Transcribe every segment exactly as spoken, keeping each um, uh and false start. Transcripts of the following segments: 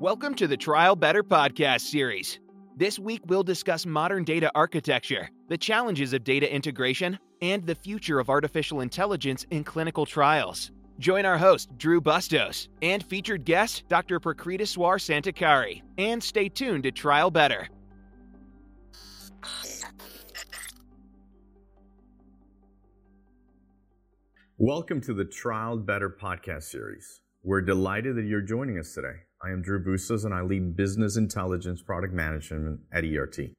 Welcome to the Trial Better podcast series. This week we'll discuss modern data architecture, the challenges of data integration, and the future of artificial intelligence in clinical trials. Join our host, Drew Bustos, and featured guest, Doctor Prakrit Aswar Santakari, and stay tuned to Trial Better. Welcome to the Trial Better podcast series. We're delighted that you're joining us today. I am Drew Bustos, and I lead Business Intelligence Product Management at E R T.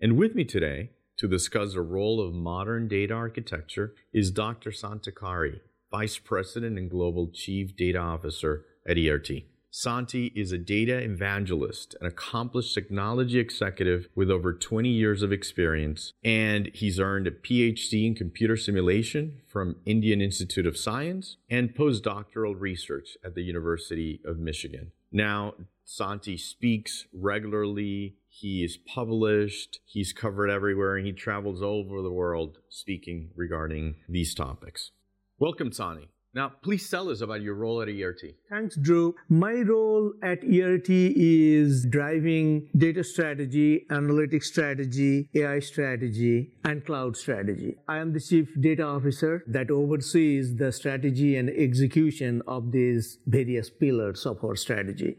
And with me today to discuss the role of modern data architecture is Doctor Santakari, Vice President and Global Chief Data Officer at E R T. Santi is a data evangelist, an accomplished technology executive with over twenty years of experience, and he's earned a P H D in computer simulation from Indian Institute of Science and postdoctoral research at the University of Michigan. Now, Santi speaks regularly, he is published, he's covered everywhere, and he travels all over the world speaking regarding these topics. Welcome, Santi. Now, please tell us about your role at E R T. Thanks, Drew. My role at E R T is driving data strategy, analytics strategy, A I strategy, and cloud strategy. I am the Chief Data Officer that oversees the strategy and execution of these various pillars of our strategy.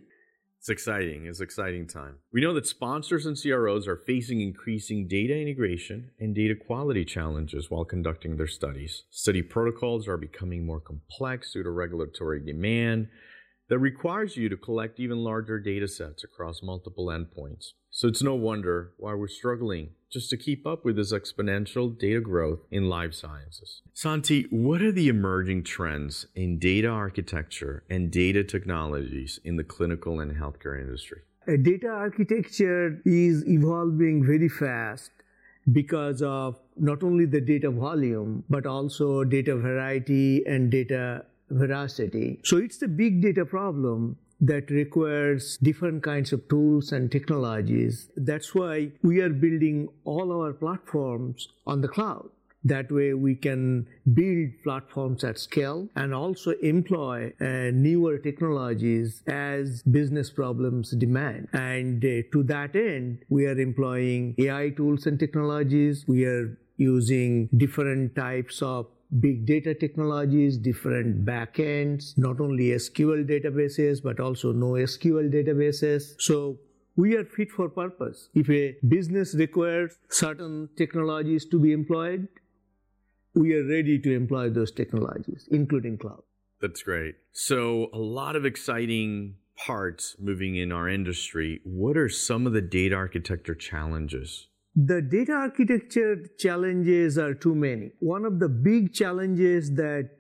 It's exciting. It's an exciting time. We know that sponsors and C R Os are facing increasing data integration and data quality challenges while conducting their studies. Study protocols are becoming more complex due to regulatory demand that requires you to collect even larger data sets across multiple endpoints. So it's no wonder why we're struggling just to keep up with this exponential data growth in life sciences. Santi, what are the emerging trends in data architecture and data technologies in the clinical and healthcare industry? Data architecture is evolving very fast because of not only the data volume, but also data variety and data veracity. So it's the big data problem that requires different kinds of tools and technologies. That's why we are building all our platforms on the cloud. That way we can build platforms at scale and also employ uh, newer technologies as business problems demand. And uh, to that end, we are employing A I tools and technologies. We are using different types of big data technologies, different backends, not only S Q L databases, but also NoSQL databases. So we are fit for purpose. If a business requires certain technologies to be employed, we are ready to employ those technologies, including cloud. That's great. So a lot of exciting parts moving in our industry. What are some of the data architecture challenges? The data architecture challenges are too many. One of the big challenges that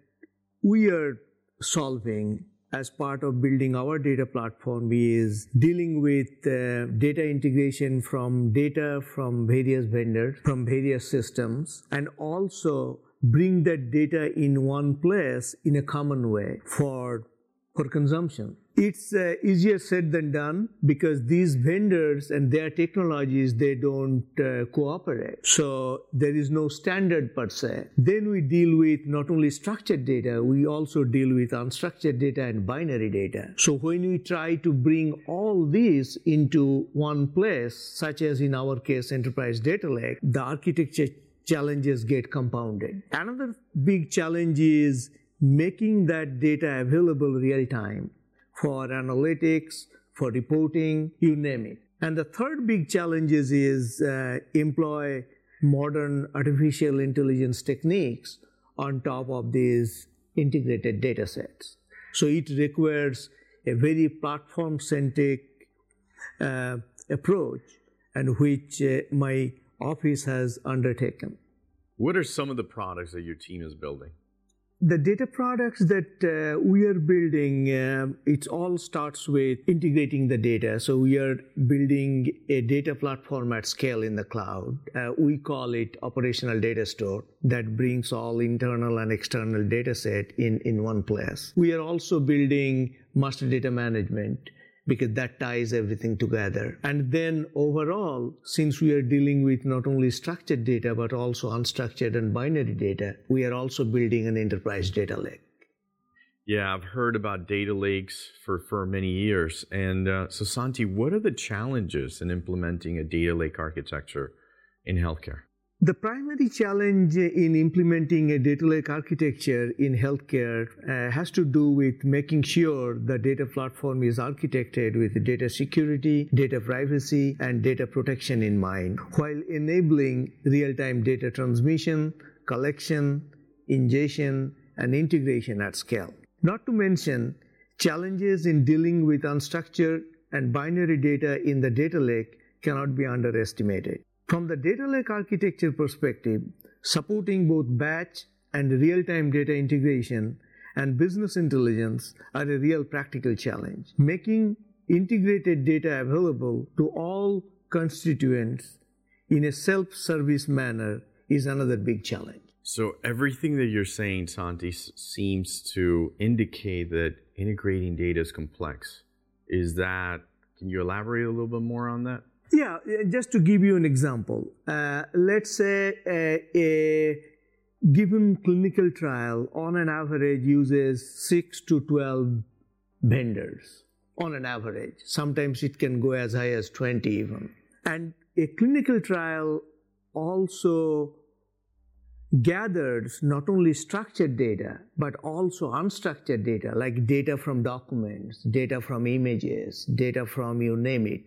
we are solving as part of building our data platform is dealing with uh, data integration from data from various vendors, from various systems, and also bring that data in one place in a common way for, for consumption. It's uh, easier said than done because these vendors and their technologies, they don't uh, cooperate. So there is no standard per se. Then we deal with not only structured data, we also deal with unstructured data and binary data. So when we try to bring all these into one place, such as in our case, Enterprise Data Lake, the architecture challenges get compounded. Another big challenge is making that data available real time, for analytics, for reporting, you name it. And the third big challenge is, is uh, employ modern artificial intelligence techniques on top of these integrated data sets. So it requires a very platform-centric uh, approach, and which uh, my office has undertaken. What are some of the products that your team is building? The data products that uh, we are building, uh, it all starts with integrating the data. So we are building a data platform at scale in the cloud. Uh, we call it operational data store that brings all internal and external data set in, in one place. We are also building master data management, because that ties everything together. And then overall, since we are dealing with not only structured data, but also unstructured and binary data, we are also building an enterprise data lake. Yeah, I've heard about data lakes for, for many years. And uh, so, Santi, what are the challenges in implementing a data lake architecture in healthcare? The primary challenge in implementing a data lake architecture in healthcare uh, has to do with making sure the data platform is architected with data security, data privacy, and data protection in mind, while enabling real-time data transmission, collection, ingestion, and integration at scale. Not to mention challenges in dealing with unstructured and binary data in the data lake cannot be underestimated. From the data lake architecture perspective, supporting both batch and real-time data integration and business intelligence are a real practical challenge. Making integrated data available to all constituents in a self-service manner is another big challenge. So everything that you're saying, Santi, seems to indicate that integrating data is complex. Is that, can you elaborate a little bit more on that? Yeah, just to give you an example, uh, let's say a, a given clinical trial on an average uses six to twelve vendors on an average. Sometimes it can go as high as twenty even. And a clinical trial also gathers not only structured data, but also unstructured data, like data from documents, data from images, data from you name it.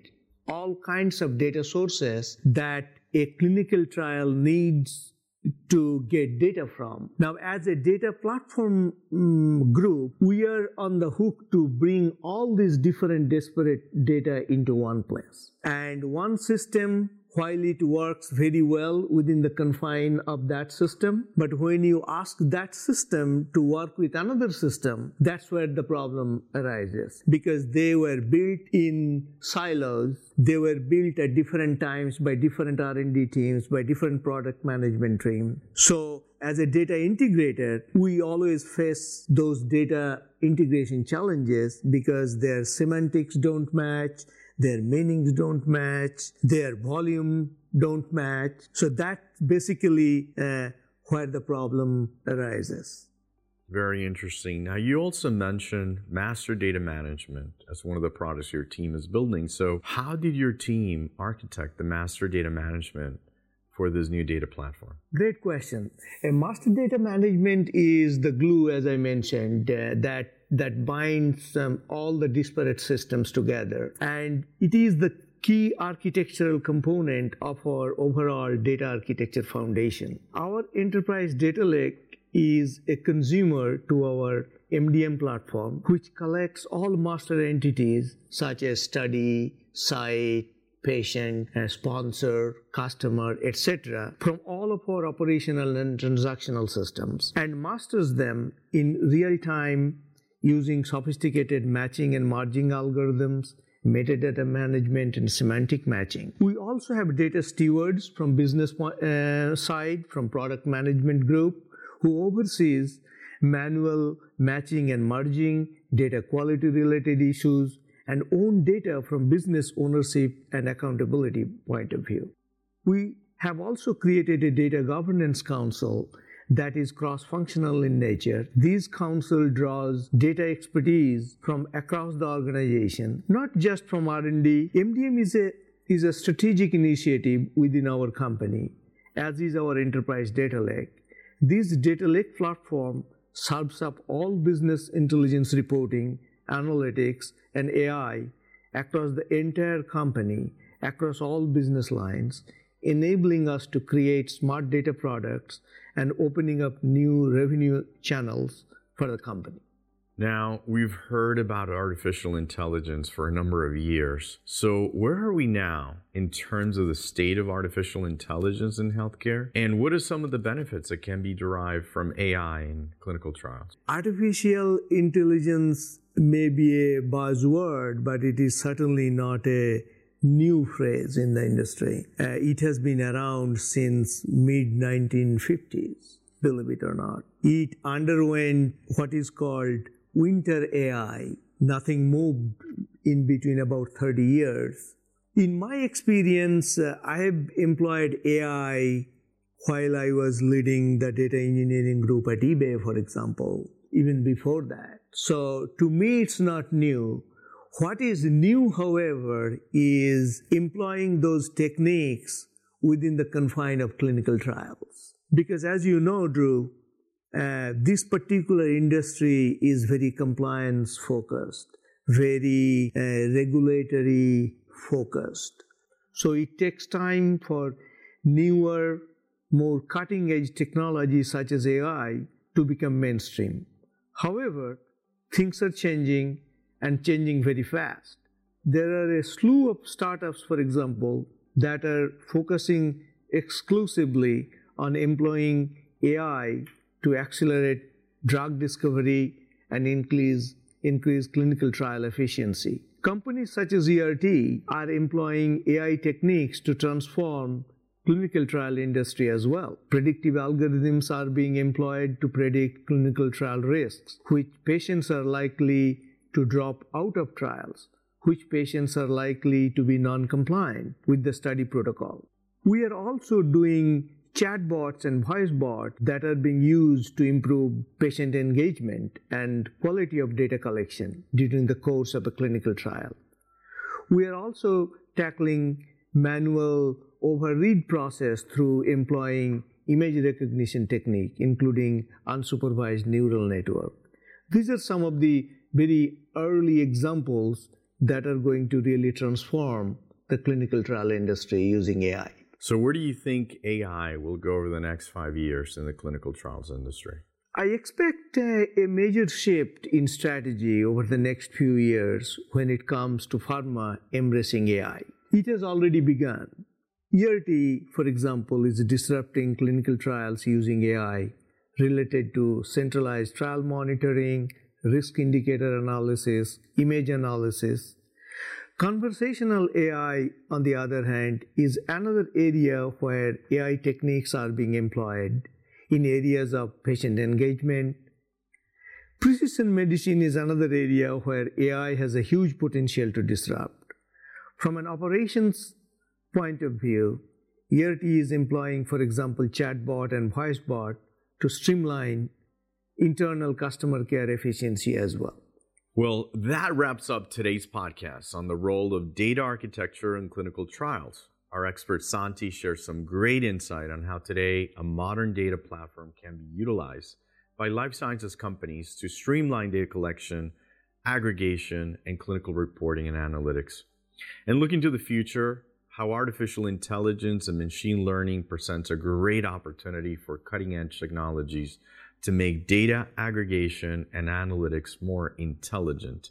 All kinds of data sources that a clinical trial needs to get data from. Now, as a data platform um, group, we are on the hook to bring all these different disparate data into one place. And one system, while it works very well within the confine of that system, but when you ask that system to work with another system, that's where the problem arises, because they were built in silos. They were built at different times by different R and D teams, by different product management teams. So as a data integrator, we always face those data integration challenges because their semantics don't match, their meanings don't match, their volume don't match. So that's basically uh, where the problem arises. Very interesting. Now, you also mentioned master data management as one of the products your team is building. So how did your team architect the master data management for this new data platform? Great question. Uh, master data management is the glue, as I mentioned, uh, that that binds um, all the disparate systems together. And it is the key architectural component of our overall data architecture foundation. Our enterprise data lake is a consumer to our M D M platform, which collects all master entities such as study, site, patient, sponsor, customer, et cetera, from all of our operational and transactional systems, and masters them in real time using sophisticated matching and merging algorithms, metadata management, and semantic matching. We also have data stewards from business uh, side, from product management group, who oversees manual matching and merging, data quality related issues, and own data from business ownership and accountability point of view. We have also created a data governance council that is cross-functional in nature. This council draws data expertise from across the organization, not just from R and D. M D M is a, is a strategic initiative within our company, as is our enterprise data lake. This data lake platform serves up all business intelligence reporting, analytics, and A I across the entire company, across all business lines, enabling us to create smart data products and opening up new revenue channels for the company. Now, we've heard about artificial intelligence for a number of years. So where are we now in terms of the state of artificial intelligence in healthcare? And what are some of the benefits that can be derived from A I in clinical trials? Artificial intelligence may be a buzzword, but it is certainly not a new phrase in the industry. Uh, it has been around since mid nineteen fifties, believe it or not. It underwent what is called winter A I. Nothing moved in between about thirty years. In my experience, uh, I have employed A I while I was leading the data engineering group at eBay, for example, even before that. So to me, it's not new. What is new, however, is employing those techniques within the confines of clinical trials. Because as you know, Drew, uh, this particular industry is very compliance focused, very uh, regulatory focused. So it takes time for newer, more cutting edge technologies such as A I to become mainstream. However, things are changing and changing very fast. There are a slew of startups, for example, that are focusing exclusively on employing A I to accelerate drug discovery and increase, increase clinical trial efficiency. Companies such as E R T are employing A I techniques to transform clinical trial industry as well. Predictive algorithms are being employed to predict clinical trial risks, which patients are likely to drop out of trials, which patients are likely to be non-compliant with the study protocol. We are also doing chatbots and voice bots that are being used to improve patient engagement and quality of data collection during the course of a clinical trial. We are also tackling manual overread process through employing image recognition technique, including unsupervised neural network. These are some of the very early examples that are going to really transform the clinical trial industry using A I. So where do you think A I will go over the next five years in the clinical trials industry? I expect uh, a major shift in strategy over the next few years when it comes to pharma embracing A I. It has already begun. E R T, for example, is disrupting clinical trials using A I related to centralized trial monitoring, risk indicator analysis, image analysis. Conversational A I, on the other hand, is another area where A I techniques are being employed in areas of patient engagement. Precision medicine is another area where A I has a huge potential to disrupt. From an operations point of view, E R T is employing, for example, chatbot and voice bot to streamline internal customer care efficiency as well. Well, that wraps up today's podcast on the role of data architecture in clinical trials. Our expert Santi shares some great insight on how today a modern data platform can be utilized by life sciences companies to streamline data collection, aggregation, and clinical reporting and analytics. And looking to the future, how artificial intelligence and machine learning presents a great opportunity for cutting-edge technologies to make data aggregation and analytics more intelligent.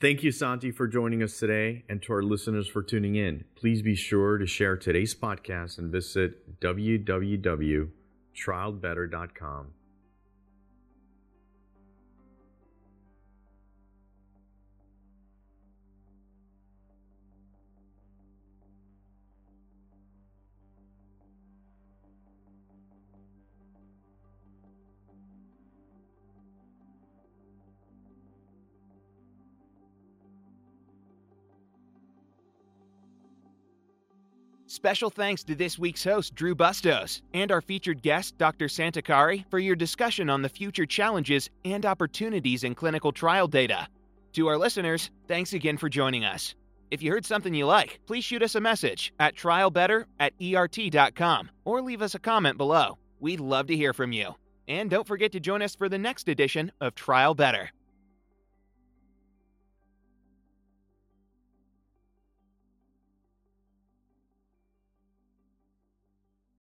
Thank you, Santi, for joining us today, and to our listeners for tuning in. Please be sure to share today's podcast and visit w w w dot trial better dot com. Special thanks to this week's host, Drew Bustos, and our featured guest, Doctor Santakari, for your discussion on the future challenges and opportunities in clinical trial data. To our listeners, thanks again for joining us. If you heard something you like, please shoot us a message at trial better at e r t dot com or leave us a comment below. We'd love to hear from you. And don't forget to join us for the next edition of Trial Better.